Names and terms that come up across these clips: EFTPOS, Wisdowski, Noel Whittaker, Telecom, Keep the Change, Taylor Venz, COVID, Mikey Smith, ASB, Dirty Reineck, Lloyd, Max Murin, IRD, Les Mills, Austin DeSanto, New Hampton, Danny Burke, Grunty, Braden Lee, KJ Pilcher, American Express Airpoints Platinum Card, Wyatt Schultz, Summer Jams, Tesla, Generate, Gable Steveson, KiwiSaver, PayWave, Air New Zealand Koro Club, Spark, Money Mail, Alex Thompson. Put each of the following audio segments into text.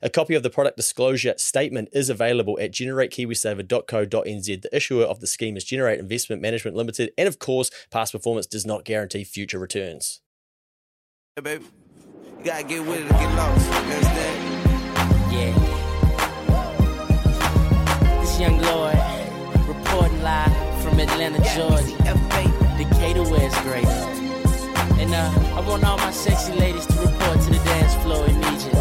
A copy of the product disclosure statement is available at generatekiwisaver.co.nz. The issuer of the scheme is Generate Investment Management Limited, and of course, past performance does not guarantee future returns. Hey, baby, you gotta get with it to get lost. Yeah. This young Lloyd reporting live from Atlanta, Georgia. Decatur, West Grace. And I want all my sexy ladies to report to the dance floor immediately.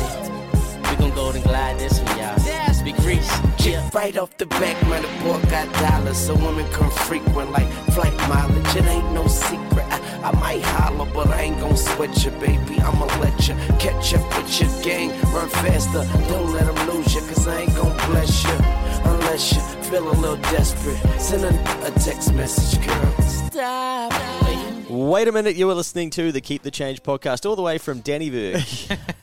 Golden glide this one, y'all. Yes, be greasy. Yeah. Right off the back, man, the boy got dollars. So women come frequent like flight mileage. It ain't no secret. I might holler, but I ain't gon' sweat you, baby. I'ma let you catch up with your gang. Run faster, don't let them lose you, cause I ain't gon' bless you unless you feel a little desperate. Send a text message, girl. Stop. Wait a minute, you were listening to the Keep the Change podcast all the way from Danny Burke.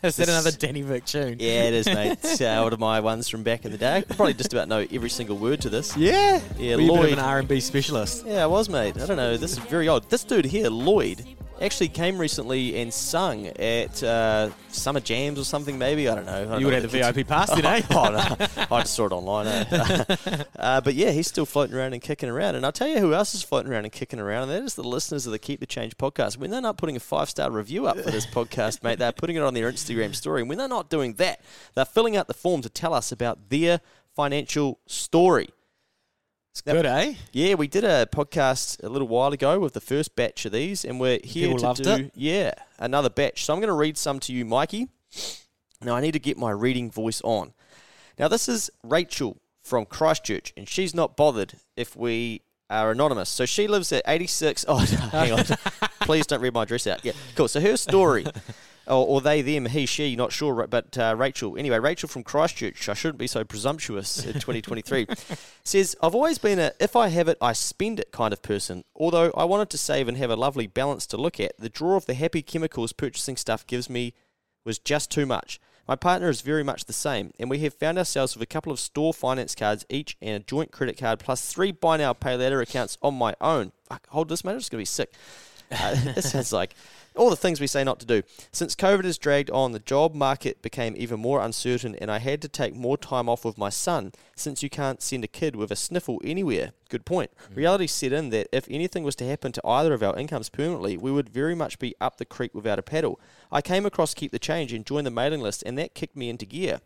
Is that another Danny Burke tune? Yeah, it is, mate. It's one of my ones from back in the day. I probably just about know every single word to this. Yeah? Yeah, Lloyd. A bit of an R&B specialist. Yeah, I was, mate. I don't know. This is very odd. This dude here, Lloyd, actually came recently and sung at Summer Jams or something, maybe. I don't know. You would have the VIP pass today. I just saw it online. But yeah, he's still floating around and kicking around. And I'll tell you who else is floating around and kicking around, and that is the listeners of the Keep the Change podcast. When they're not putting a 5-star review up for this podcast, mate, they're putting it on their Instagram story. And when they're not doing that, they're filling out the form to tell us about their financial story. It's now, good, eh? Yeah, we did a podcast a little while ago with the first batch of these, and we're here to do another batch. So I'm going to read some to you, Mikey. Now, I need to get my reading voice on. Now, this is Rachel from Christchurch, and she's not bothered if we are anonymous. So she lives at 86... Oh, no, hang on. Please don't read my address out. Yeah, cool. So her story... Or they, them, he, she, not sure, but Rachel. Anyway, Rachel from Christchurch, I shouldn't be so presumptuous in 2023, says, I've always been a if I have it, I spend it kind of person. Although I wanted to save and have a lovely balance to look at, the draw of the happy chemicals purchasing stuff gives me was just too much. My partner is very much the same, and we have found ourselves with a couple of store finance cards each and a joint credit card plus 3 buy now, pay later accounts on my own. Fuck, hold this, mate, I'm just going to be sick. This sounds like... all the things we say not to do. Since COVID has dragged on, the job market became even more uncertain, and I had to take more time off with my son, since you can't send a kid with a sniffle anywhere. Good point. Mm. Reality set in that if anything was to happen to either of our incomes permanently, we would very much be up the creek without a paddle. I came across Keep the Change and joined the mailing list, and that kicked me into gear.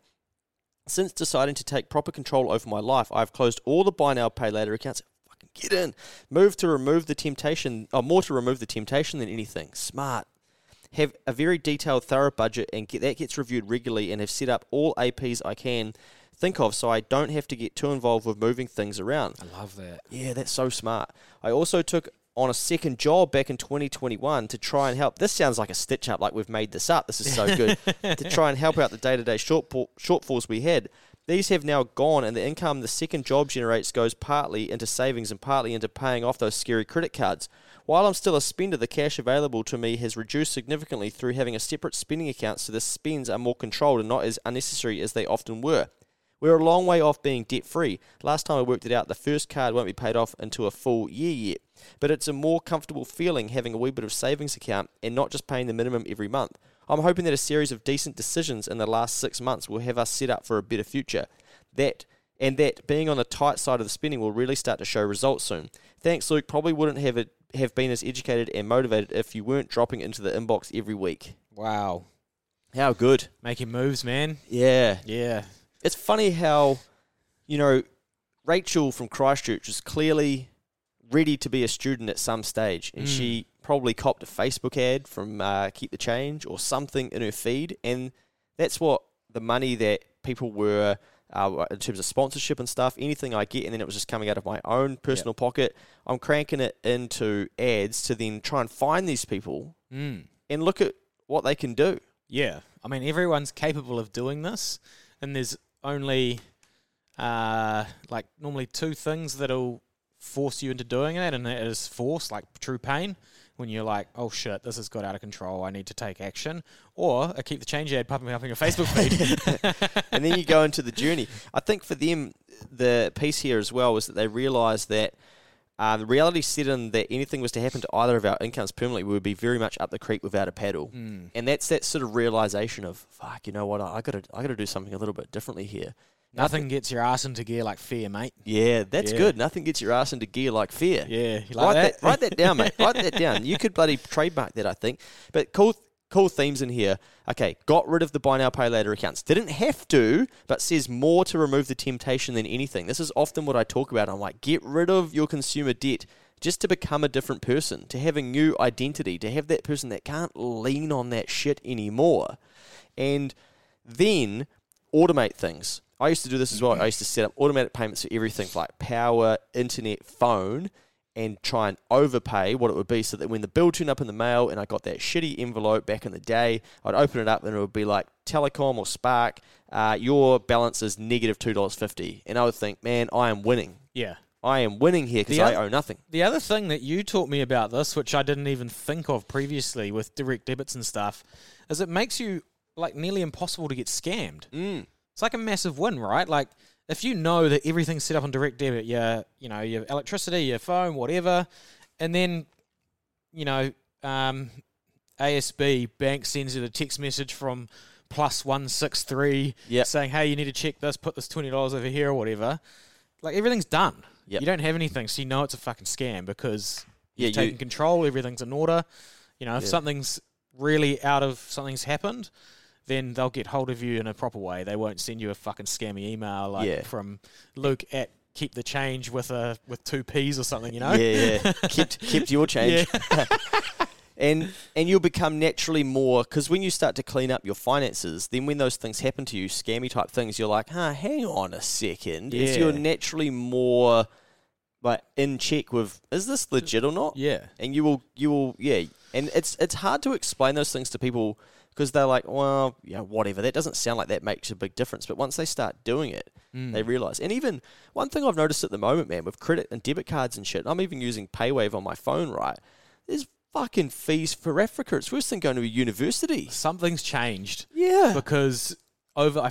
Since deciding to take proper control over my life, I've closed all the buy now, pay later accounts. Get in. More to remove the temptation than anything. Smart. Have a very detailed, thorough budget, and that gets reviewed regularly, and have set up all APs I can think of so I don't have to get too involved with moving things around. I love that. Yeah, that's so smart. I also took on a second job back in 2021 to try and help. This sounds like a stitch up, like we've made this up. This is so good. To try and help out the day-to-day shortfalls we had. These have now gone, and the income the second job generates goes partly into savings and partly into paying off those scary credit cards. While I'm still a spender, the cash available to me has reduced significantly through having a separate spending account, so the spends are more controlled and not as unnecessary as they often were. We're a long way off being debt-free. Last time I worked it out, the first card won't be paid off until a full year yet. But it's a more comfortable feeling having a wee bit of savings account and not just paying the minimum every month. I'm hoping that a series of decent decisions in the last 6 months will have us set up for a better future. That being on the tight side of the spending will really start to show results soon. Thanks, Luke. Probably wouldn't have been as educated and motivated if you weren't dropping into the inbox every week. Wow. How good. Making moves, man. Yeah. Yeah. It's funny how, you know, Rachel from Christchurch is clearly ready to be a student at some stage, and she probably copped a Facebook ad from Keep the Change or something in her feed, and that's what the money that people were in terms of sponsorship and stuff, anything I get, and then it was just coming out of my own personal pocket. I'm cranking it into ads to then try and find these people and look at what they can do. Yeah. I mean, everyone's capable of doing this, and there's only like normally two things that'll force you into doing it, and it is force, like true pain, when you're like, oh shit, this has got out of control, I need to take action, or a Keep the Change ad popping up on your Facebook feed. And then you go into the journey. I think for them, the piece here as well was that they realised that the reality set in that anything was to happen to either of our incomes permanently, we would be very much up the creek without a paddle. And that's that sort of realisation of, fuck, you know what, I gotta do something a little bit differently here. Nothing gets your ass into gear like fear, mate. Yeah, that's good. Nothing gets your ass into gear like fear. Yeah, you like that? Write that down, mate. Write that down. You could bloody trademark that, I think. But cool themes in here. Okay, got rid of the buy now, pay later accounts. Didn't have to, but says more to remove the temptation than anything. This is often what I talk about. I'm like, get rid of your consumer debt just to become a different person, to have a new identity, to have that person that can't lean on that shit anymore. And then automate things. I used to do this as well. I used to set up automatic payments for everything like power, internet, phone, and try and overpay what it would be so that when the bill turned up in the mail and I got that shitty envelope back in the day, I'd open it up and it would be like Telecom or Spark, your balance is negative $2.50. And I would think, man, I am winning. Yeah. I am winning here because I owe nothing. The other thing that you taught me about this, which I didn't even think of previously with direct debits and stuff, is it makes you like nearly impossible to get scammed. It's like a massive win, right? Like, if you know that everything's set up on direct debit, your electricity, your phone, whatever, and then, ASB bank sends you the text message from +163 saying, hey, you need to check this, put this $20 over here or whatever. Like, everything's done. Yep. You don't have anything, so you know it's a fucking scam because you've taken control, everything's in order. You know, if something's happened, then they'll get hold of you in a proper way. They won't send you a fucking scammy email like from Luke at Keep the Change with 2 P's or something, you know? Yeah. Kept your change. Yeah. And you'll become naturally more, because when you start to clean up your finances, then when those things happen to you, scammy type things, you're like, hang on a second. Yeah. You're naturally more like in check with, is this legit or not? Yeah. And you will. And it's hard to explain those things to people, because they're like, well, yeah, whatever. That doesn't sound like that makes a big difference. But once they start doing it, they realise. And even one thing I've noticed at the moment, man, with credit and debit cards and shit, and I'm even using PayWave on my phone, right? There's fucking fees for Africa. It's worse than going to a university. Something's changed. Yeah. Because I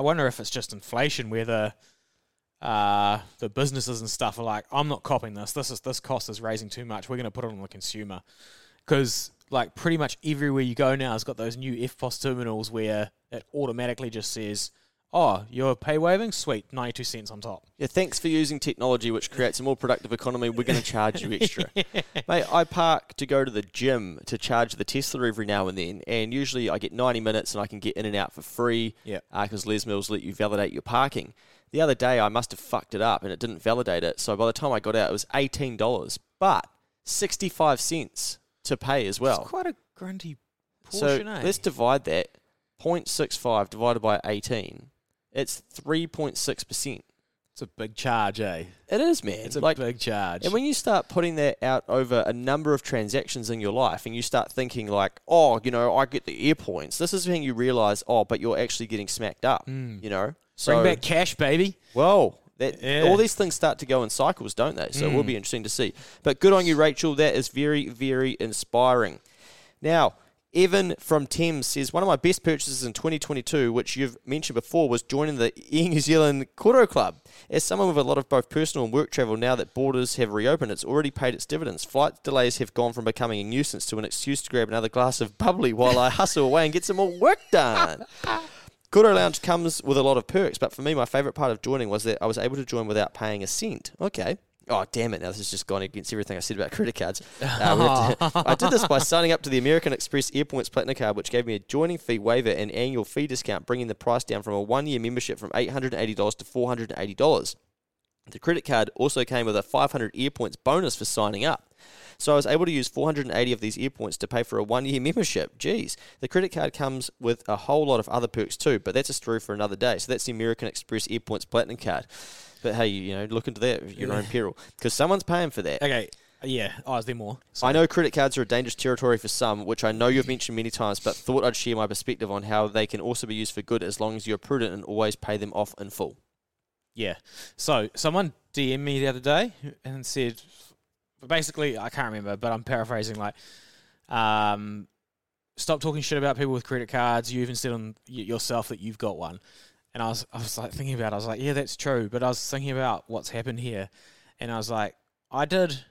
wonder if it's just inflation, where the businesses and stuff are like, I'm not copying this. This cost is raising too much. We're going to put it on the consumer. Because like pretty much everywhere you go now has got those new EFTPOS terminals where it automatically just says, oh, you're pay waving? Sweet, 92 cents on top. Yeah, thanks for using technology, which creates a more productive economy. We're going to charge you extra. Mate, I park to go to the gym to charge the Tesla every now and then, and usually I get 90 minutes and I can get in and out for free because Les Mills let you validate your parking. The other day I must have fucked it up and it didn't validate it, so by the time I got out it was $18, but 65 cents. To pay as well. It's quite a grunty portion, eh? So let's divide that. 0.65 divided by 18. It's 3.6%. It's a big charge, eh? It is, man. It's a big charge. And when you start putting that out over a number of transactions in your life and you start thinking like, oh, you know, I get the AirPoints. This is when you realise, oh, but you're actually getting smacked up, you know? So, bring back cash, baby. Whoa. All these things start to go in cycles, don't they? So it will be interesting to see. But good on you, Rachel. That is very, very inspiring. Now, Evan from Thames says, one of my best purchases in 2022, which you've mentioned before, was joining the Air New Zealand Koro Club. As someone with a lot of both personal and work travel now that borders have reopened, it's already paid its dividends. Flight delays have gone from becoming a nuisance to an excuse to grab another glass of bubbly while I hustle away and get some more work done. Koro Lounge comes with a lot of perks, but for me, my favourite part of joining was that I was able to join without paying a cent. Okay. Oh, damn it. Now this has just gone against everything I said about credit cards. I did this by signing up to the American Express Airpoints Platinum Card, which gave me a joining fee waiver and annual fee discount, bringing the price down from a one-year membership from $880 to $480. The credit card also came with a 500 airpoints bonus for signing up. So I was able to use 480 of these AirPoints to pay for a one-year membership. Jeez. The credit card comes with a whole lot of other perks too, but that's a story for another day. So that's the American Express Airpoints Platinum Card. But hey, you know, look into that at your own peril, because someone's paying for that. Okay. Yeah. Oh, is there more? Sorry. I know credit cards are a dangerous territory for some, which I know you've mentioned many times, but thought I'd share my perspective on how they can also be used for good as long as you're prudent and always pay them off in full. Yeah. So someone DM'd me the other day and said, basically, I can't remember, but I'm paraphrasing, like, stop talking shit about people with credit cards. You even said on yourself that you've got one. And I was like thinking about it. I was like, yeah, that's true. But I was thinking about what's happened here. And I was like, I did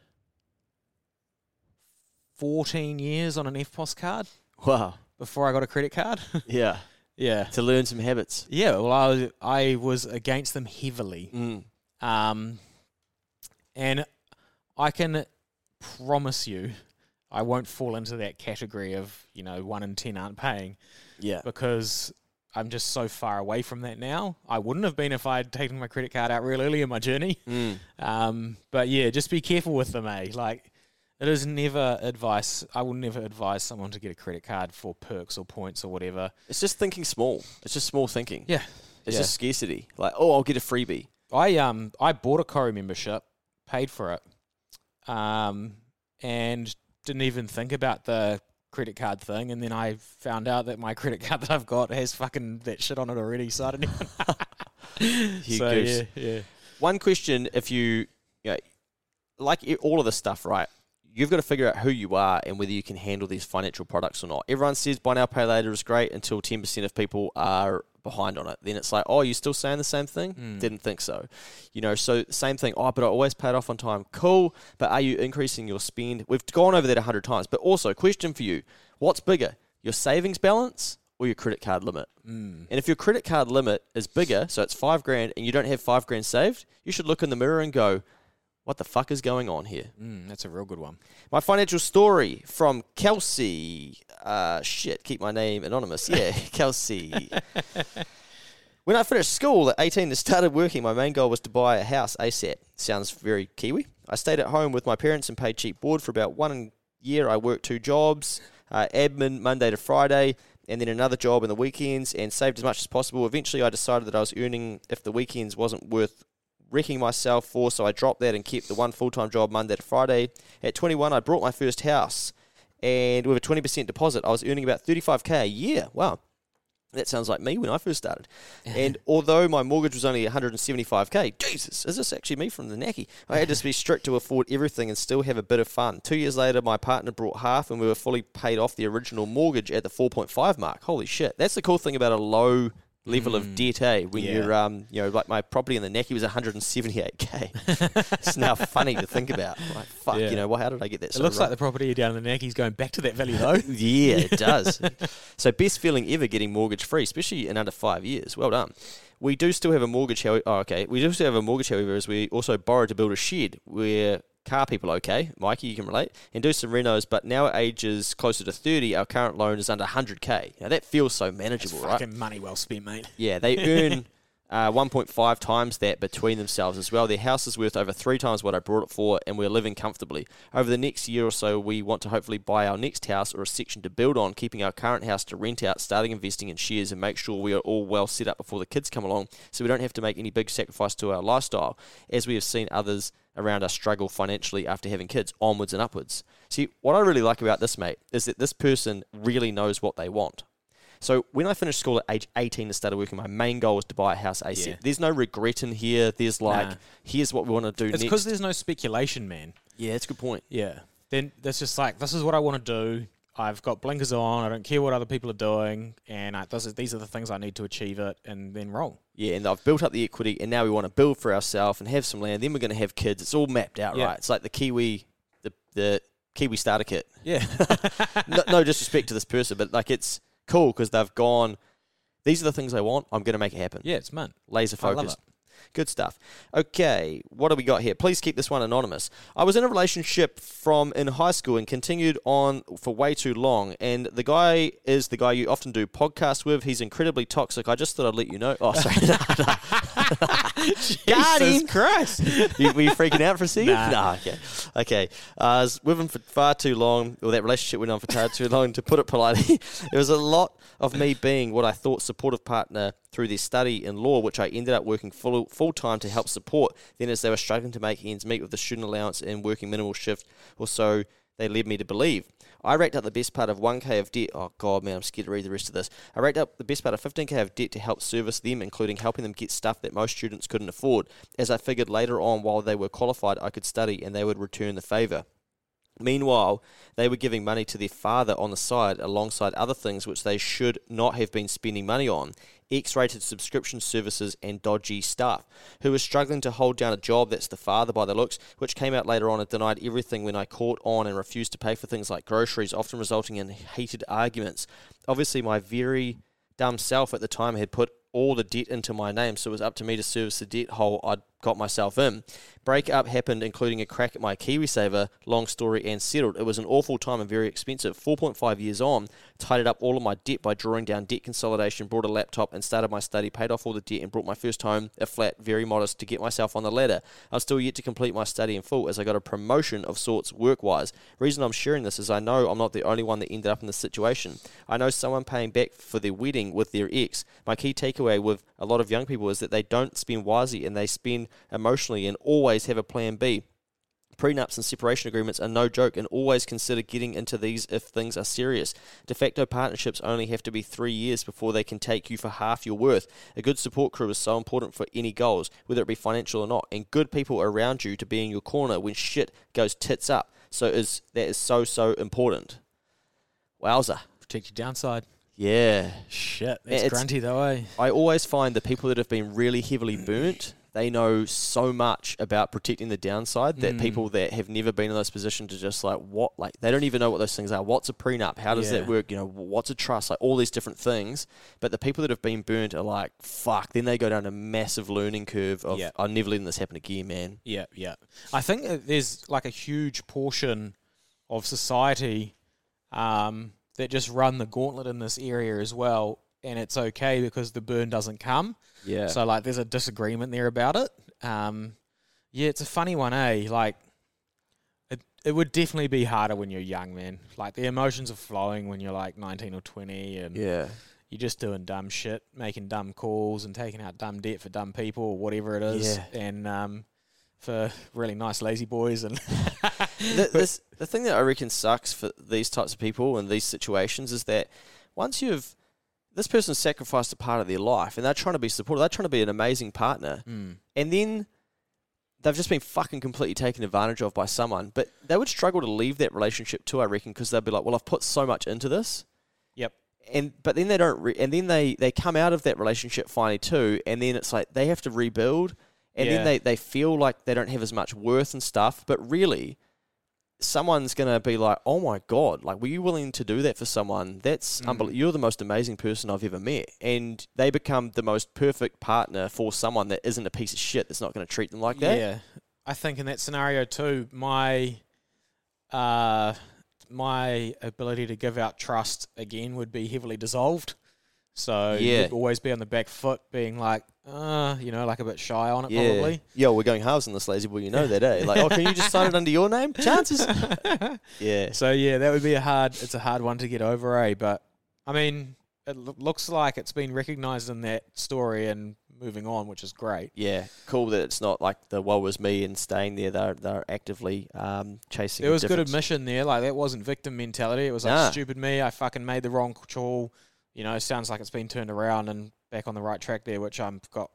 14 years on an EFTPOS card. Wow. Before I got a credit card. Yeah. Yeah. To learn some habits. Yeah. Well, I was against them heavily. And I can promise you I won't fall into that category of, you know, 1 in 10 aren't paying. Yeah. Because I'm just so far away from that now. I wouldn't have been if I'd taken my credit card out real early in my journey. But yeah, just be careful with them, eh? Like, it is never advice. I will never advise someone to get a credit card for perks or points or whatever. It's just thinking small. It's just small thinking. Yeah. It's just scarcity. Like, oh, I'll get a freebie. I bought a Koro membership, paid for it, and didn't even think about the credit card thing, and then I found out that my credit card that I've got has fucking that shit on it already, so I didn't even yeah. One question, if you know, like all of this stuff, right, you've got to figure out who you are and whether you can handle these financial products or not. Everyone says buy now, pay later is great until 10% of people are behind on it. Then it's like, oh, you're still saying the same thing? Didn't think so. You know, so same thing. Oh, but I always pay it off on time. Cool, but are you increasing your spend? We've gone over that 100 times. But also, question for you, what's bigger, your savings balance or your credit card limit? And if your credit card limit is bigger, so it's $5,000 and you don't have $5,000 saved, you should look in the mirror and go, what the fuck is going on here? That's a real good one. My financial story from Kelsey. Keep my name anonymous. Yeah, Kelsey. When I finished school at 18 and started working, my main goal was to buy a house ASAP. Sounds very Kiwi. I stayed at home with my parents and paid cheap board for about 1 year. I worked 2 jobs, admin Monday to Friday, and then another job in the weekends, and saved as much as possible. Eventually, I decided that I was earning if the weekends wasn't worth wrecking myself for, so I dropped that and kept the one full-time job Monday to Friday. At 21, I bought my first house, and with a 20% deposit, I was earning about $35,000 a year. Wow. That sounds like me when I first started. And although my mortgage was only $175,000, Jesus, is this actually me from the Naki? I had to be strict to afford everything and still have a bit of fun. 2 years later, my partner brought half, and we were fully paid off the original mortgage at the 4.5 mark. Holy shit. That's the cool thing about a low level of debt, eh? When you're, you know, like my property in the Naki was $178,000. It's now funny to think about. Like, fuck, you know, well, how did I get that? It looks like the property down in the Naki is going back to that value, though. Yeah, it does. So best feeling ever getting mortgage free, especially in under 5 years. Well done. We do still have a mortgage, however. We do still have a mortgage, however, as we also borrowed to build a shed where car people, okay, Mikey, you can relate, and do some renos, but now at ages closer to 30, our current loan is under $100,000. Now, that feels so manageable, right? Fucking money well spent, mate. Yeah, they earn 1.5 times that between themselves as well. Their house is worth over 3 times what I bought it for, and we're living comfortably. Over the next year or so, we want to hopefully buy our next house or a section to build on, keeping our current house to rent out, starting investing in shares, and make sure we are all well set up before the kids come along, so we don't have to make any big sacrifice to our lifestyle, as we have seen others around us struggle financially after having kids, onwards and upwards. See, what I really like about this, mate, is that this person really knows what they want. So when I finished school at age 18 and started working, my main goal was to buy a house ASAP. Yeah. There's no regret in here. There's like, here's what we want to do next. It's because there's no speculation, man. Yeah, that's a good point. Yeah. Then that's just like, this is what I want to do. I've got blinkers on. I don't care what other people are doing. And these are the things I need to achieve it, and then roll. Yeah, and I've built up the equity, and now we want to build for ourselves and have some land. Then we're going to have kids. It's all mapped out, right? It's like the Kiwi starter kit. Yeah. No disrespect to this person, but like it's cool because they've gone, these are the things I want. I'm going to make it happen. Yeah, it's man. Laser focused. I love it. Good stuff. Okay, what do we got here? Please keep this one anonymous. I was in a relationship from in high school and continued on for way too long, and the guy is the guy you often do podcasts with. He's incredibly toxic. I just thought I'd let you know. Oh, sorry. Got him. Jesus Christ. Were you freaking out for a second? Nah. Okay. I was with him for far too long, or that relationship went on for far too long, to put it politely. There was a lot of me being what I thought supportive partner through their study in law, which I ended up working full-time to help support. Then as they were struggling to make ends meet with the student allowance and working minimal shift or so, they led me to believe. I racked up the best part of 1K of debt. Oh, God, man, I'm scared to read the rest of this. I racked up the best part of 15K of debt to help service them, including helping them get stuff that most students couldn't afford, as I figured later on while they were qualified I could study and they would return the favour. Meanwhile, they were giving money to their father on the side alongside other things which they should not have been spending money on, X-rated subscription services and dodgy staff, who was struggling to hold down a job, that's the father by the looks, which came out later on and denied everything when I caught on and refused to pay for things like groceries, often resulting in heated arguments. Obviously, my very dumb self at the time had put all the debt into my name, so it was up to me to service the debt hole I'd got myself in. Breakup happened, including a crack at my KiwiSaver, long story and settled. It was an awful time and very expensive. 4.5 years on, tidied up all of my debt by drawing down debt consolidation, bought a laptop and started my study, paid off all the debt and brought my first home, a flat, very modest, to get myself on the ladder. I'm still yet to complete my study in full, as I got a promotion of sorts work-wise. Reason I'm sharing this is I know I'm not the only one that ended up in this situation. I know someone paying back for their wedding with their ex. My key takeaway with a lot of young people is that they don't spend wisely and they spend emotionally and always have a plan B. Prenups and separation agreements are no joke, and always consider getting into these if things are serious. De facto partnerships only have to be 3 years before they can take you for half your worth. A good support crew is so important for any goals, whether it be financial or not, and good people around you to be in your corner when shit goes tits up. So that is so important. Wowza. Protect your downside. Yeah. Shit, that's grunty though, eh? I always find the people that have been really heavily burnt, they know so much about protecting the downside that people that have never been in those positions are just like, what? Like, they don't even know what those things are. What's a prenup? How does that work? You know, what's a trust? Like, all these different things. But the people that have been burnt are like, fuck. Then they go down a massive learning curve of, I'm never letting this happen again, man. Yeah, yeah. I think there's like a huge portion of society that just run the gauntlet in this area as well. And it's okay because the burn doesn't come. Yeah. So, like, there's a disagreement there about it. Yeah, it's a funny one, eh? Like, it would definitely be harder when you're young, man. Like, the emotions are flowing when you're, like, 19 or 20. And you're just doing dumb shit, making dumb calls and taking out dumb debt for dumb people or whatever it is. Yeah. And for really nice lazy boys. And the thing that I reckon sucks for these types of people and these situations is that once you've... This person sacrificed a part of their life and they're trying to be supportive. They're trying to be an amazing partner. Mm. And then they've just been fucking completely taken advantage of by someone. But they would struggle to leave that relationship too, I reckon, because they'd be like, well, I've put so much into this. Yep. But then they don't, and then they come out of that relationship finally too. And then it's like, they have to rebuild. And then they feel like they don't have as much worth and stuff. But really, someone's going to be like, oh my God, like, were you willing to do that for someone? That's unbelievable. You're the most amazing person I've ever met. And they become the most perfect partner for someone that isn't a piece of shit, that's not going to treat them like that. Yeah. I think in that scenario too, my ability to give out trust again would be heavily dissolved. So you'd always be on the back foot being like, like a bit shy on it probably. Yo, we're going halves on this lazy boy, you know that, eh? Like, oh, can you just sign it under your name? Chances. Yeah. So, yeah, that would be a hard one to get over, eh? But, I mean, it looks like it's been recognised in that story and moving on, which is great. Yeah, cool that it's not like the woe is me and staying there. They're actively chasing. There was good admission there. Like, that wasn't victim mentality. It was like, stupid me, I fucking made the wrong call. You know, sounds like it's been turned around and back on the right track there, which I've got.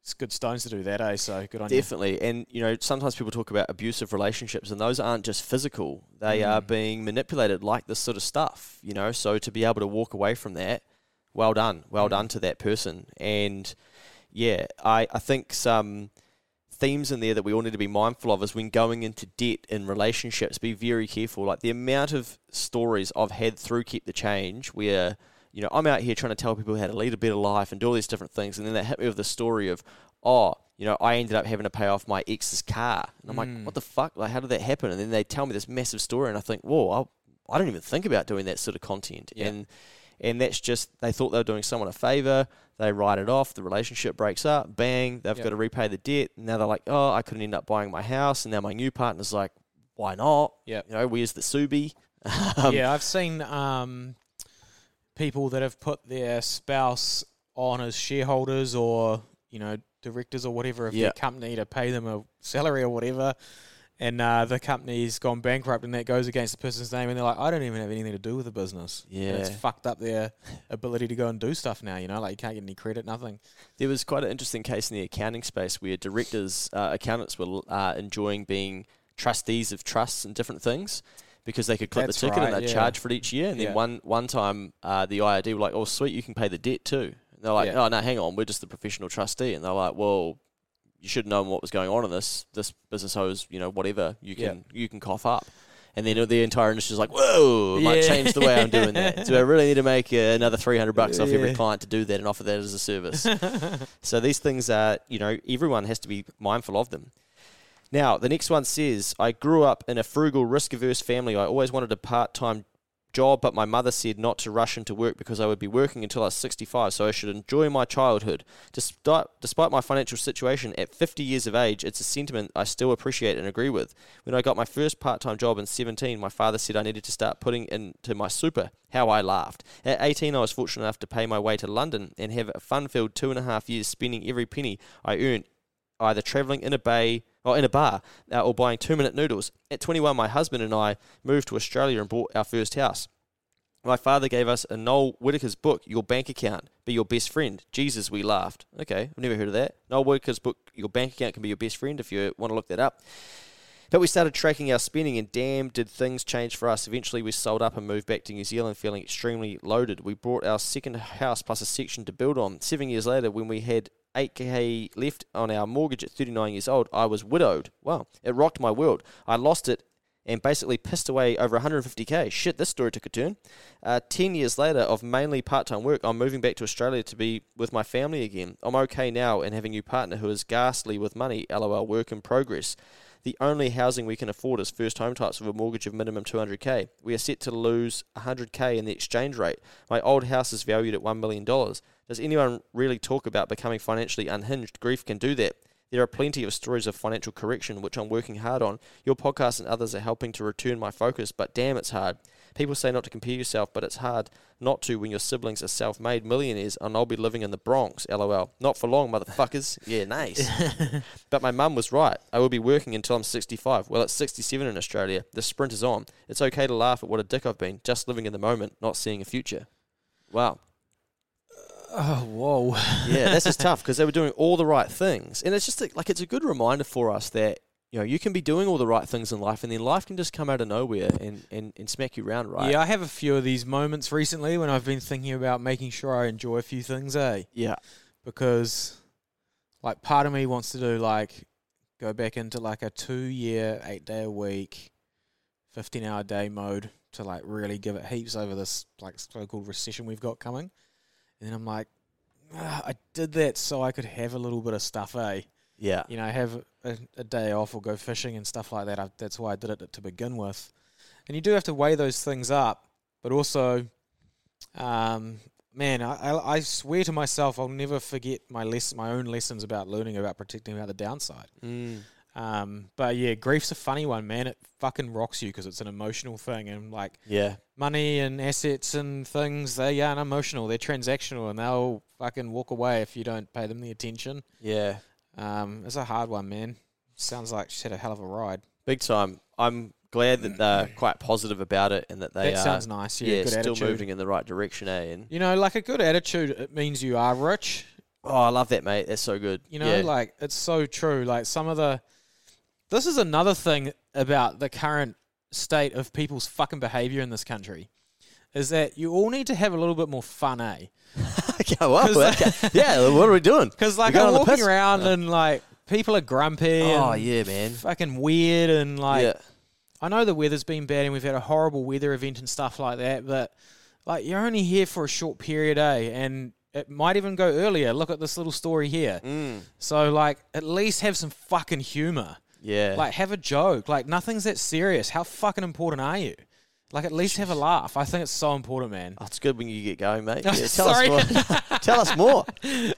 It's good stones to do that, eh? So good on you. Definitely. And, you know, sometimes people talk about abusive relationships, and those aren't just physical. They are being manipulated, like this sort of stuff, you know. So to be able to walk away from that, well done. Well done to that person. And, yeah, I think some themes in there that we all need to be mindful of is when going into debt in relationships, be very careful. Like, the amount of stories I've had through Keep the Change where... You know, I'm out here trying to tell people how to lead a better life and do all these different things, and then they hit me with the story of, oh, you know, I ended up having to pay off my ex's car. And I'm like, what the fuck? Like, how did that happen? And then they tell me this massive story, and I think, whoa, I don't even think about doing that sort of content. Yeah. And that's just, they thought they were doing someone a favour. They write it off. The relationship breaks up. Bang. They've got to repay the debt. Now they're like, oh, I couldn't end up buying my house. And now my new partner's like, why not? Yeah. You know, where's the Subi? Yeah, I've seen people that have put their spouse on as shareholders or, you know, directors or whatever of their company to pay them a salary or whatever. And the company's gone bankrupt and that goes against the person's name. And they're like, I don't even have anything to do with the business. Yeah. And it's fucked up their ability to go and do stuff now, you know, like you can't get any credit, nothing. There was quite an interesting case in the accounting space where directors, accountants were enjoying being trustees of trusts and different things because they could clip the ticket and they'd charge for it each year. And then one time the IRD were like, oh, sweet, you can pay the debt too. And they're like, oh, no, hang on, we're just the professional trustee. And they're like, well... you should have known what was going on in this business owes, you know, whatever you can cough up. And then the entire industry is like, whoa, might change the way I'm doing that. Do I really need to make another $300 off every client to do that and offer that as a service? So these things are, you know, everyone has to be mindful of them. Now, the next one says, I grew up in a frugal, risk-averse family. I always wanted a part-time job, but my mother said not to rush into work because I would be working until I was 65, so I should enjoy my childhood. Despite my financial situation, at 50 years of age, it's a sentiment I still appreciate and agree with. When I got my first part-time job in 17, my father said I needed to start putting into my super. How I laughed. At 18, I was fortunate enough to pay my way to London and have a fun-filled 2.5 years spending every penny I earned either travelling in a bar or buying 2-minute noodles. At 21, my husband and I moved to Australia and bought our first house. My father gave us a Noel Whittaker's book, Your Bank Account, Be Your Best Friend. Jesus, we laughed. Okay, I've never heard of that. Noel Whittaker's book, Your Bank Account Can Be Your Best Friend, if you want to look that up. But we started tracking our spending and damn did things change for us. Eventually we sold up and moved back to New Zealand feeling extremely loaded. We bought our second house plus a section to build on. 7 years later, when we had 8k left on our mortgage at 39 years old, I was widowed. Wow, it rocked my world. I lost it and basically pissed away over 150k. Shit, this story took a turn. 10 years later of mainly part-time work, I'm moving back to Australia to be with my family again. I'm okay now and have a new partner who is ghastly with money, lol, work in progress. The only housing we can afford is first home types with a mortgage of minimum 200k. We are set to lose 100k in the exchange rate. My old house is valued at $1 million. Does anyone really talk about becoming financially unhinged? Grief can do that. There are plenty of stories of financial correction, which I'm working hard on. Your podcast and others are helping to return my focus, but damn, it's hard. People say not to compare yourself, but it's hard not to when your siblings are self-made millionaires and I'll be living in the Bronx, lol. Not for long, motherfuckers. Yeah, nice. But my mum was right. I will be working until I'm 65. Well, it's 67 in Australia. The sprint is on. It's okay to laugh at what a dick I've been, just living in the moment, not seeing a future. Wow. Oh, whoa. Yeah, that's just tough because they were doing all the right things. And it's just like it's a good reminder for us that, you know, you can be doing all the right things in life and then life can just come out of nowhere and smack you around, right? Yeah, I have a few of these moments recently when I've been thinking about making sure I enjoy a few things, eh? Yeah. Because, like, part of me wants to do, like, go back into, like, a 2-year, 8-day-a-week, 15-hour-a-day mode to, like, really give it heaps over this, like, so-called recession we've got coming. And then I'm like, I did that so I could have a little bit of stuff, eh? Yeah. You know, have a day off or go fishing and stuff like that. That's why I did it to begin with. And you do have to weigh those things up. But also, man, I swear to myself I'll never forget my own lessons about learning about protecting about the downside. Mm. But yeah, grief's a funny one, man. It fucking rocks you because it's an emotional thing. And like, yeah, money and assets and things, they aren't emotional. They're transactional and they'll fucking walk away if you don't pay them the attention. Yeah. It's a hard one, man. Sounds like she's had a hell of a ride. Big time. I'm glad that they're quite positive about it and that they that sounds nice. Yeah, good still attitude. Moving in the right direction, eh? And you know, like a good attitude, it means you are rich. Oh, I love that, mate. That's so good. You know, like it's so true. Like this is another thing about the current state of people's fucking behaviour in this country. Is that you all need to have a little bit more fun, eh? Okay. Yeah, what are we doing? Because like I'm walking around and like people are grumpy. Oh yeah, man. Fucking weird and like I know the weather's been bad and we've had a horrible weather event and stuff like that, but like you're only here for a short period, eh? And it might even go earlier. Look at this little story here. Mm. So like at least have some fucking humour. Yeah. Like have a joke. Like nothing's that serious. How fucking important are you? Like, at least have a laugh. I think it's so important, man. Oh, it's good when you get going, mate. Yeah, tell us more.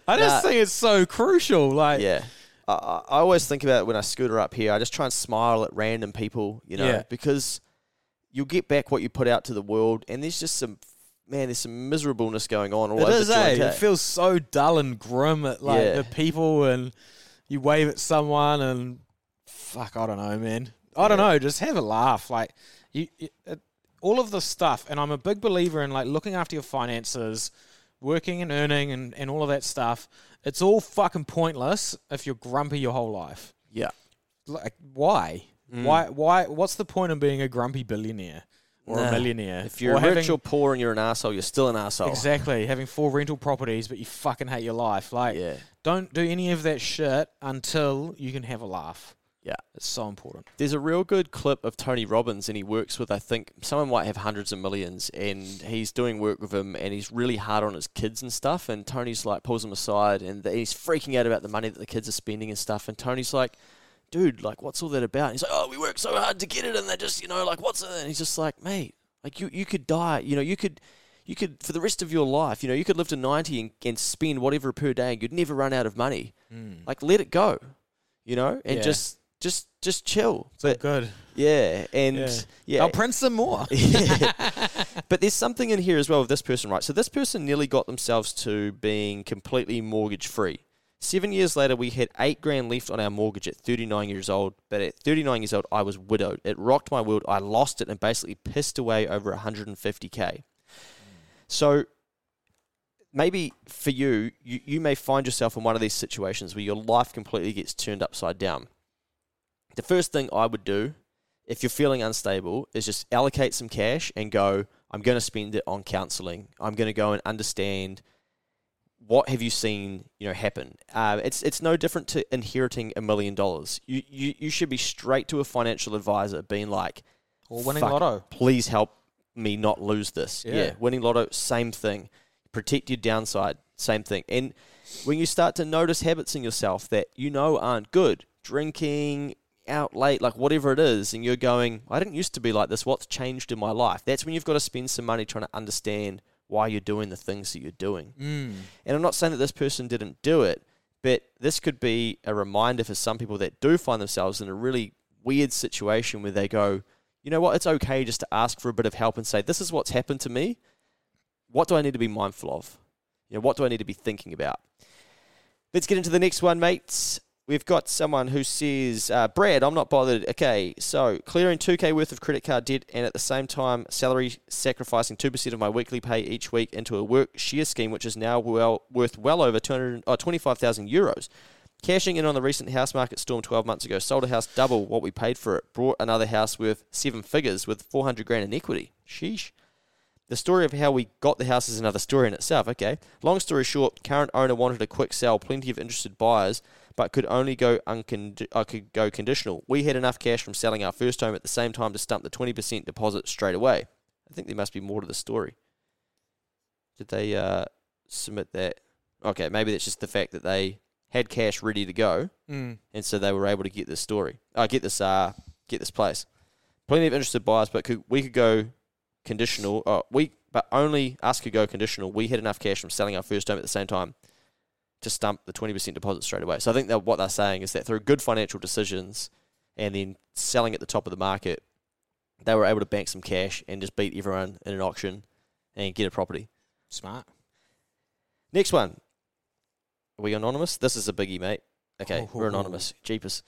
I just think it's so crucial. Like, yeah. I always think about when I scooter up here, I just try and smile at random people, you know, because you'll get back what you put out to the world. And there's just some, man, there's some miserableness going on all over the joint. It feels so dull and grim at, like, the people, and you wave at someone and, fuck, I don't know, man. I don't know. Just have a laugh. Like, all of this stuff, and I'm a big believer in, like, looking after your finances, working and earning and all of that stuff. It's all fucking pointless if you're grumpy your whole life. Yeah. Like, why? Why? What's the point of being a grumpy billionaire or a millionaire? If you're rich or poor and you're an asshole, you're still an asshole. Exactly. Having 4 rental properties, but you fucking hate your life. Like, don't do any of that shit until you can have a laugh. Yeah, it's so important. There's a real good clip of Tony Robbins, and he works with, I think, someone might have hundreds of millions, and he's doing work with him, and he's really hard on his kids and stuff, and Tony's like, pulls him aside, and he's freaking out about the money that the kids are spending and stuff, and Tony's like, dude, like, what's all that about? And he's like, oh, we work so hard to get it, and they're just, you know, like, what's it? And he's just like, mate, like, you could die, you know, you could, for the rest of your life, you know, you could live to 90 and spend whatever per day, and you'd never run out of money. Like, let it go, you know, and just chill. So good. Yeah. And I'll print some more. But there's something in here as well with this person, right? So this person nearly got themselves to being completely mortgage free. 7 years later, we had $8,000 left on our mortgage at 39 years old. But at 39 years old, I was widowed. It rocked my world. I lost it and basically pissed away over $150,000. So maybe for you may find yourself in one of these situations where your life completely gets turned upside down. The first thing I would do if you're feeling unstable is just allocate some cash and go, I'm going to spend it on counseling. I'm going to go and understand what have you seen, you know, happen. It's no different to inheriting $1 million. You should be straight to a financial advisor being like, or winning lotto. Please help me not lose this. Yeah, winning lotto, same thing. Protect your downside, same thing. And when you start to notice habits in yourself that you know aren't good, drinking, out late, like whatever it is, and you're going, I didn't used to be like this, what's changed in my life? That's when you've got to spend some money trying to understand why you're doing the things that you're doing. And I'm not saying that this person didn't do it, but this could be a reminder for some people that do find themselves in a really weird situation where they go, you know what, it's okay just to ask for a bit of help and say, this is what's happened to me, what do I need to be mindful of? You know, what do I need to be thinking about? Let's get into the next one, mates. We've got someone who says, Brad, I'm not bothered. Okay, so clearing $2,000 worth of credit card debt and at the same time salary sacrificing 2% of my weekly pay each week into a work share scheme, which is now worth over 25,000 euros. Cashing in on the recent house market storm 12 months ago, sold a house double what we paid for it, bought another house worth 7 figures with 400 grand in equity. Sheesh. The story of how we got the house is another story in itself, okay. Long story short, current owner wanted a quick sell, plenty of interested buyers, but could only go conditional. We had enough cash from selling our first home at the same time to stump the 20% deposit straight away. I think there must be more to the story. Did they submit that? Okay, maybe that's just the fact that they had cash ready to go, and so they were able to get this story. Get this place. Plenty of interested buyers, but we could go conditional. But only us could go conditional. We had enough cash from selling our first home at the same time to stump the 20% deposit straight away. So I think that what they're saying is that through good financial decisions and then selling at the top of the market, they were able to bank some cash and just beat everyone in an auction and get a property. Smart. Next one. Are we anonymous? This is a biggie, mate. Okay, we're anonymous. Jeepers.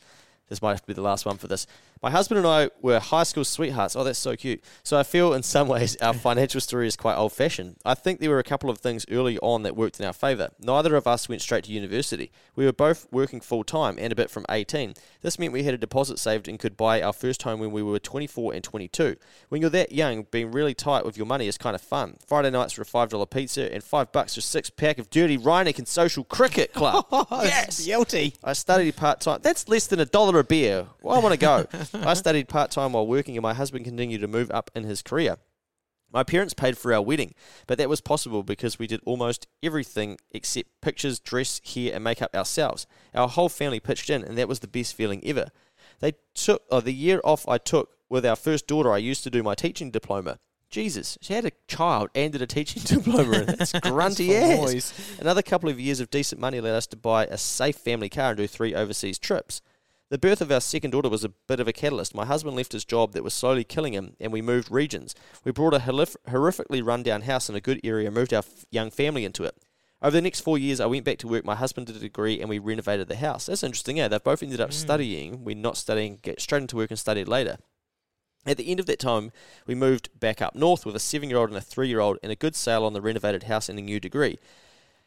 This might have to be the last one for this. My husband and I were high school sweethearts. Oh, that's so cute. So I feel in some ways our financial story is quite old-fashioned. I think there were a couple of things early on that worked in our favour. Neither of us went straight to university. We were both working full-time and a bit from 18. This meant we had a deposit saved and could buy our first home when we were 24 and 22. When you're that young, being really tight with your money is kind of fun. Friday nights were a $5 pizza and $5 for a 6-pack of Dirty Reineck and Social Cricket Club. Yes! Guilty. I studied part-time. That's less than $1 a beer. Well, I want to go. I studied part-time while working and my husband continued to move up in his career. My parents paid for our wedding, but that was possible because we did almost everything except pictures, dress, hair and makeup ourselves. Our whole family pitched in and that was the best feeling ever. The year off I took with our first daughter, I used to do my teaching diploma. Jesus, she had a child and did a teaching diploma, and that's grunty ass. Boys. Another couple of years of decent money allowed us to buy a safe family car and do 3 overseas trips. The birth of our second daughter was a bit of a catalyst. My husband left his job that was slowly killing him, and we moved regions. We bought a horrifically run-down house in a good area and moved our young family into it. Over the next 4 years, I went back to work. My husband did a degree, and we renovated the house. That's interesting, eh? They've both ended up studying. We're not studying, get straight into work and studied later. At the end of that time, we moved back up north with a 7-year-old and a 3-year-old and a good sale on the renovated house and a new degree.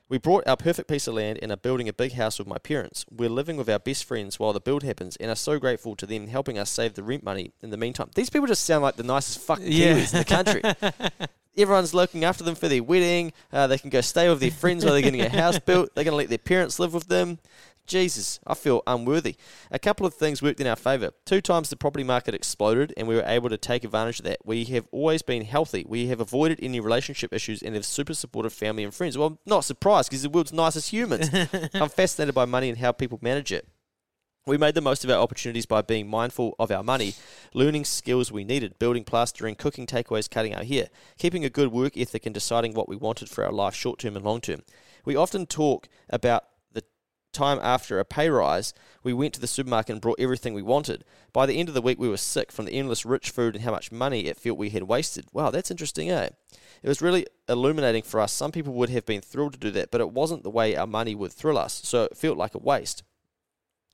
We bought our perfect piece of land and are building a big house with my parents. We're living with our best friends while the build happens and are so grateful to them helping us save the rent money in the meantime. These people just sound like the nicest fucking Kiwis in the country. Everyone's looking after them for their wedding. They can go stay with their friends while they're getting a house built. They're going to let their parents live with them. Jesus, I feel unworthy. A couple of things worked in our favour. 2 times the property market exploded and we were able to take advantage of that. We have always been healthy. We have avoided any relationship issues and have super supportive family and friends. Well, I'm not surprised because the world's nicest humans. I'm fascinated by money and how people manage it. We made the most of our opportunities by being mindful of our money, learning skills we needed, building, plastering, cooking takeaways, cutting our hair, keeping a good work ethic and deciding what we wanted for our life short term and long term. We often talk about time after a pay rise, we went to the supermarket and brought everything we wanted. By the end of the week, we were sick from the endless rich food and how much money it felt we had wasted. Wow, that's interesting, eh? It was really illuminating for us. Some people would have been thrilled to do that, but it wasn't the way our money would thrill us, so it felt like a waste.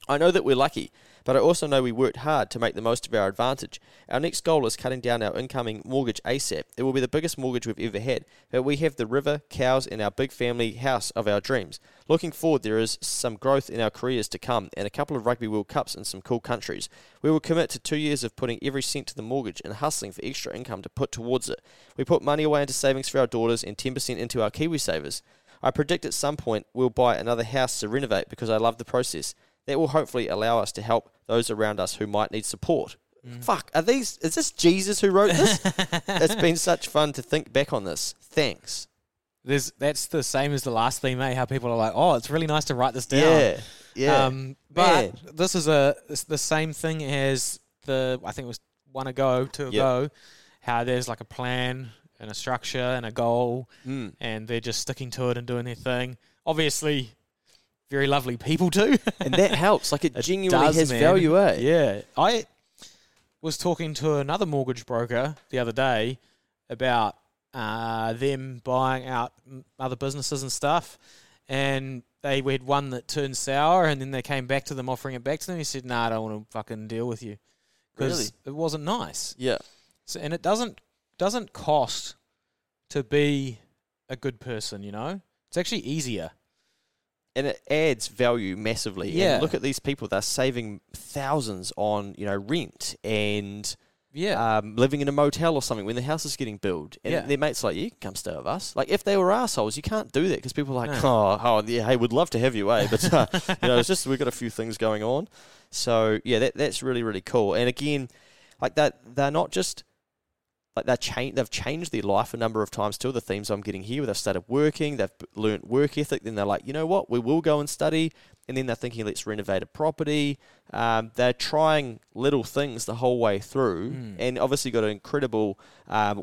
I know that we're lucky, but I also know we worked hard to make the most of our advantage. Our next goal is cutting down our incoming mortgage ASAP. It will be the biggest mortgage we've ever had, but we have the river, cows, and our big family house of our dreams. Looking forward, there is some growth in our careers to come and a couple of Rugby World Cups in some cool countries. We will commit to 2 years of putting every cent to the mortgage and hustling for extra income to put towards it. We put money away into savings for our daughters and 10% into our KiwiSavers. I predict at some point we'll buy another house to renovate because I love the process. That will hopefully allow us to help those around us who might need support. Fuck, is this Jesus who wrote this? It's been such fun to think back on this. Thanks. That's the same as the last theme, eh? How people are like, oh, it's really nice to write this down. Yeah. But this is the same thing as I think it was 2 ago, how there's like a plan and a structure and a goal, and they're just sticking to it and doing their thing. Obviously, very lovely people too. And that helps. Like it genuinely does, has value, eh? Yeah. I was talking to another mortgage broker the other day about them buying out other businesses and stuff. And we had one that turned sour and then they came back to them offering it back to them. He said, nah, I don't want to fucking deal with you. Because it wasn't nice. Yeah. So, and it doesn't cost to be a good person, you know? It's actually easier. And it adds value massively. Yeah. And look at these people; they're saving thousands on rent and living in a motel or something when the house is getting built. And their mate's like, "You can come stay with us." Like if they were assholes, you can't do that because people are like, "Hey, we'd love to have you, eh?" But it's just we've got a few things going on. So yeah, that's really really cool. And again, like that, they're not just. Like they've changed their life a number of times too. The themes I'm getting here, where they've started working, they've learnt work ethic. Then they're like, you know what, we will go and study. And then they're thinking, let's renovate a property. They're trying little things the whole way through, and obviously got an incredible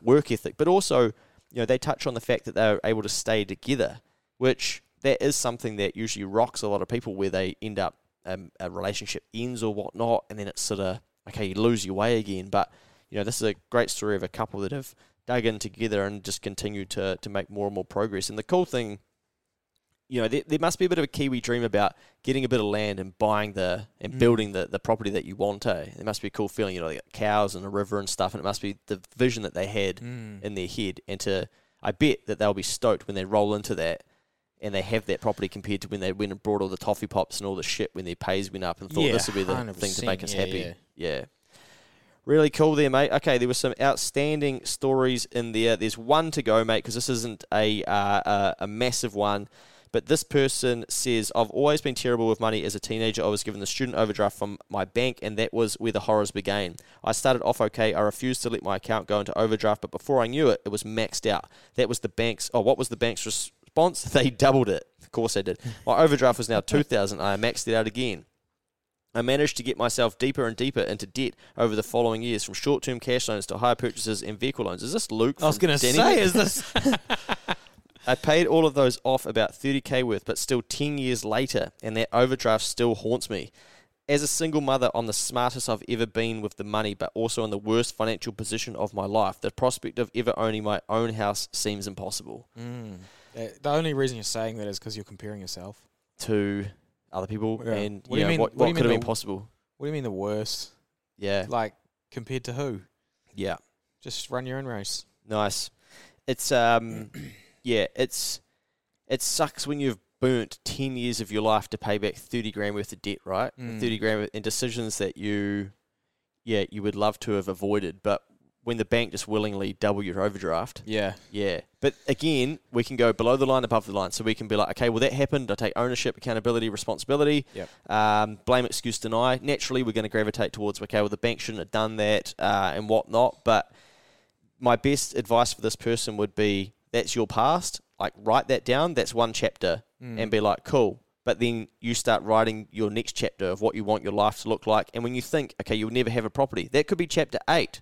work ethic. But also, they touch on the fact that they're able to stay together, which that is something that usually rocks a lot of people where they end up a relationship ends or whatnot, and then it's sort of okay, you lose your way again, but. This is a great story of a couple that have dug in together and just continue to make more and more progress. And the cool thing, there must be a bit of a Kiwi dream about getting a bit of land and buying building the property that you want, eh? It must be a cool feeling, they got cows and a river and stuff, and it must be the vision that they had in their head. And I bet that they'll be stoked when they roll into that and they have that property compared to when they went and brought all the toffee pops and all the shit when their pays went up and thought this would be the thing to make us happy. Yeah. Really cool there, mate. Okay, there were some outstanding stories in there. There's one to go, mate, because this isn't a massive one. But this person says, I've always been terrible with money. As a teenager, I was given the student overdraft from my bank, and that was where the horrors began. I started off okay. I refused to let my account go into overdraft, but before I knew it, it was maxed out. That was the bank's... Oh, what was the bank's response? They doubled it. Of course they did. My overdraft was now $2,000. I maxed it out again. I managed to get myself deeper and deeper into debt over the following years, from short-term cash loans to higher purchases and vehicle loans. Is this Luke? I was going to say, is this? I paid all of those off, about 30K worth, but still 10 years later, and that overdraft still haunts me. As a single mother, I'm the smartest I've ever been with the money, but also in the worst financial position of my life. The prospect of ever owning my own house seems impossible. Mm. The only reason you're saying that is because you're comparing yourself to other people, yeah. And what, you know, mean, what could have been possible. What do you mean the worst? Yeah. Like, compared to who? Yeah. Just run your own race. Nice. It's, yeah, it sucks when you've burnt 10 years of your life to pay back 30 grand worth of debt, right? Mm. 30 grand worth, and decisions that you would love to have avoided, but when the bank just willingly double your overdraft. Yeah. Yeah. But again, we can go below the line, above the line. So we can be like, okay, well, that happened. I take ownership, accountability, responsibility. Yep. Blame, excuse, deny. Naturally, we're going to gravitate towards, okay, well, the bank shouldn't have done that and whatnot. But my best advice for this person would be, that's your past. Like, write that down. That's one chapter. Mm. And be like, cool. But then you start writing your next chapter of what you want your life to look like. And when you think, okay, you'll never have a property, that could be chapter 8.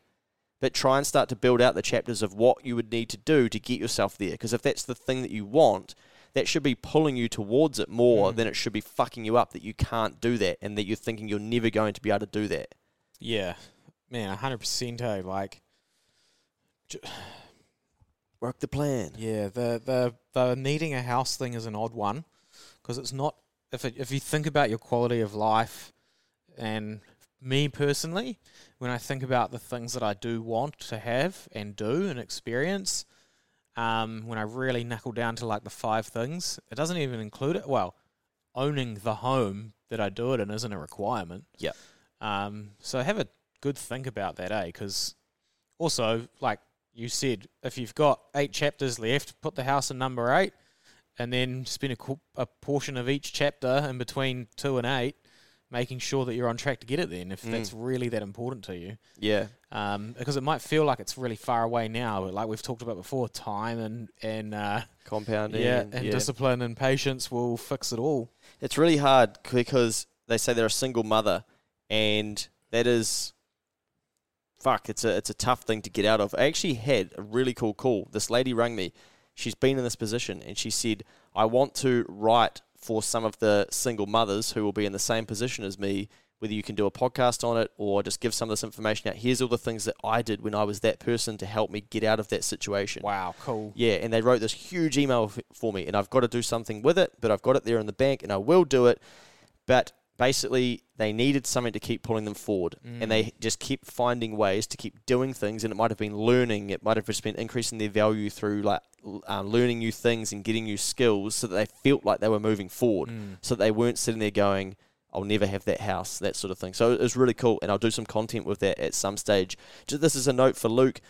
But try and start to build out the chapters of what you would need to do to get yourself there. Because if that's the thing that you want, that should be pulling you towards it more than it should be fucking you up that you can't do that and that you're thinking you're never going to be able to do that. Yeah. Man, 100%. Hey, like, work the plan. Yeah, the needing a house thing is an odd one. Because it's not, if you think about your quality of life, and me personally, when I think about the things that I do want to have and do and experience, when I really knuckle down to like the 5 things, it doesn't even include it. Well, owning the home that I do it in isn't a requirement. Yeah. So have a good think about that, eh? Because also, like you said, if you've got 8 chapters left, put the house in number 8, and then spend a portion of each chapter in between 2 and 8. Making sure that you're on track to get it then, if that's really that important to you. Yeah. Because it might feel like it's really far away now, but like we've talked about before, time and compounding. Yeah, and discipline and patience will fix it all. It's really hard because they say they're a single mother, and that is, fuck, it's a tough thing to get out of. I actually had a really cool call. This lady rang me. She's been in this position, and she said, I want to write for some of the single mothers who will be in the same position as me, whether you can do a podcast on it or just give some of this information out. Here's all the things that I did when I was that person to help me get out of that situation. Wow, cool. Yeah, and they wrote this huge email for me, and I've got to do something with it, but I've got it there in the bank, and I will do it. But basically, they needed something to keep pulling them forward, and they just kept finding ways to keep doing things, and it might have been learning, it might have just been increasing their value through like learning new things and getting new skills so that they felt like they were moving forward, so that they weren't sitting there going, I'll never have that house, that sort of thing. So it was really cool, and I'll do some content with that at some stage. Just, this is a note for Luke,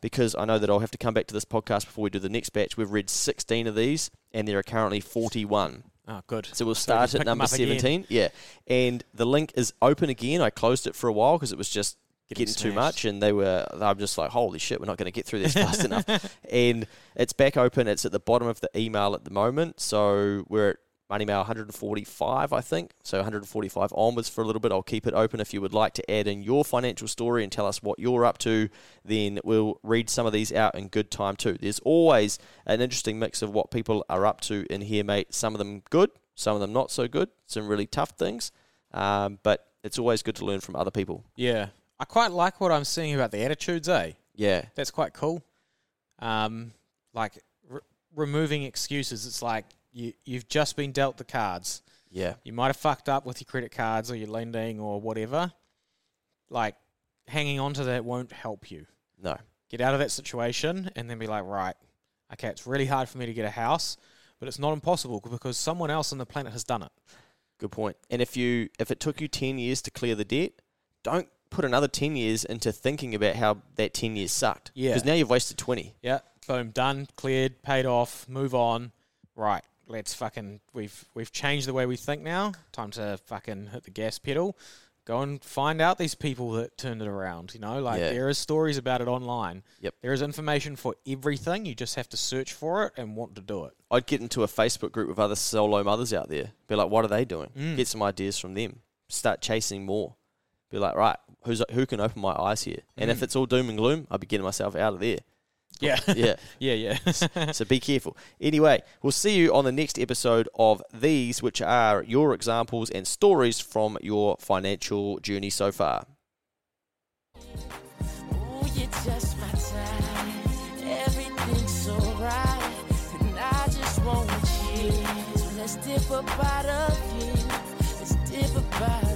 because I know that I'll have to come back to this podcast before we do the next batch. We've read 16 of these, and there are currently 41. Oh, good. So we'll start at number 17. Again. Yeah. And the link is open again. I closed it for a while because it was just getting too much, and I'm just like, holy shit, we're not going to get through this fast enough. And it's back open. It's at the bottom of the email at the moment. So we're at Money Mail 145, I think. So 145 onwards for a little bit. I'll keep it open. If you would like to add in your financial story and tell us what you're up to, then we'll read some of these out in good time too. There's always an interesting mix of what people are up to in here, mate. Some of them good, some of them not so good, some really tough things. But it's always good to learn from other people. Yeah. I quite like what I'm seeing about the attitudes, eh? Yeah. That's quite cool. Like removing excuses. It's like you've just been dealt the cards. Yeah. You might have fucked up with your credit cards or your lending or whatever. Like, hanging on to that won't help you. No. Get out of that situation and then be like, right, okay, it's really hard for me to get a house, but it's not impossible because someone else on the planet has done it. Good point. And if it took you 10 years to clear the debt, don't put another 10 years into thinking about how that 10 years sucked. Yeah. Because now you've wasted 20. Yeah. Boom. Done. Cleared. Paid off. Move on. Right. Let's fucking... We've changed the way we think now. Time to fucking hit the gas pedal. Go and find out these people that turned it around, you know? Like, there is stories about it online. Yep. There is information for everything. You just have to search for it and want to do it. I'd get into a Facebook group with other solo mothers out there. Be like, what are they doing? Get some ideas from them. start chasing more. Be like, right, who can open my eyes here? And if it's all doom and gloom, I'll be getting myself out of there. Yeah. Yeah. So be careful. Anyway, we'll see you on the next episode of these, which are your examples and stories from your financial journey so far. Oh, you just my time. Everything's so right. And I just want you. Let's dip up out of here. Let's dip up out of here.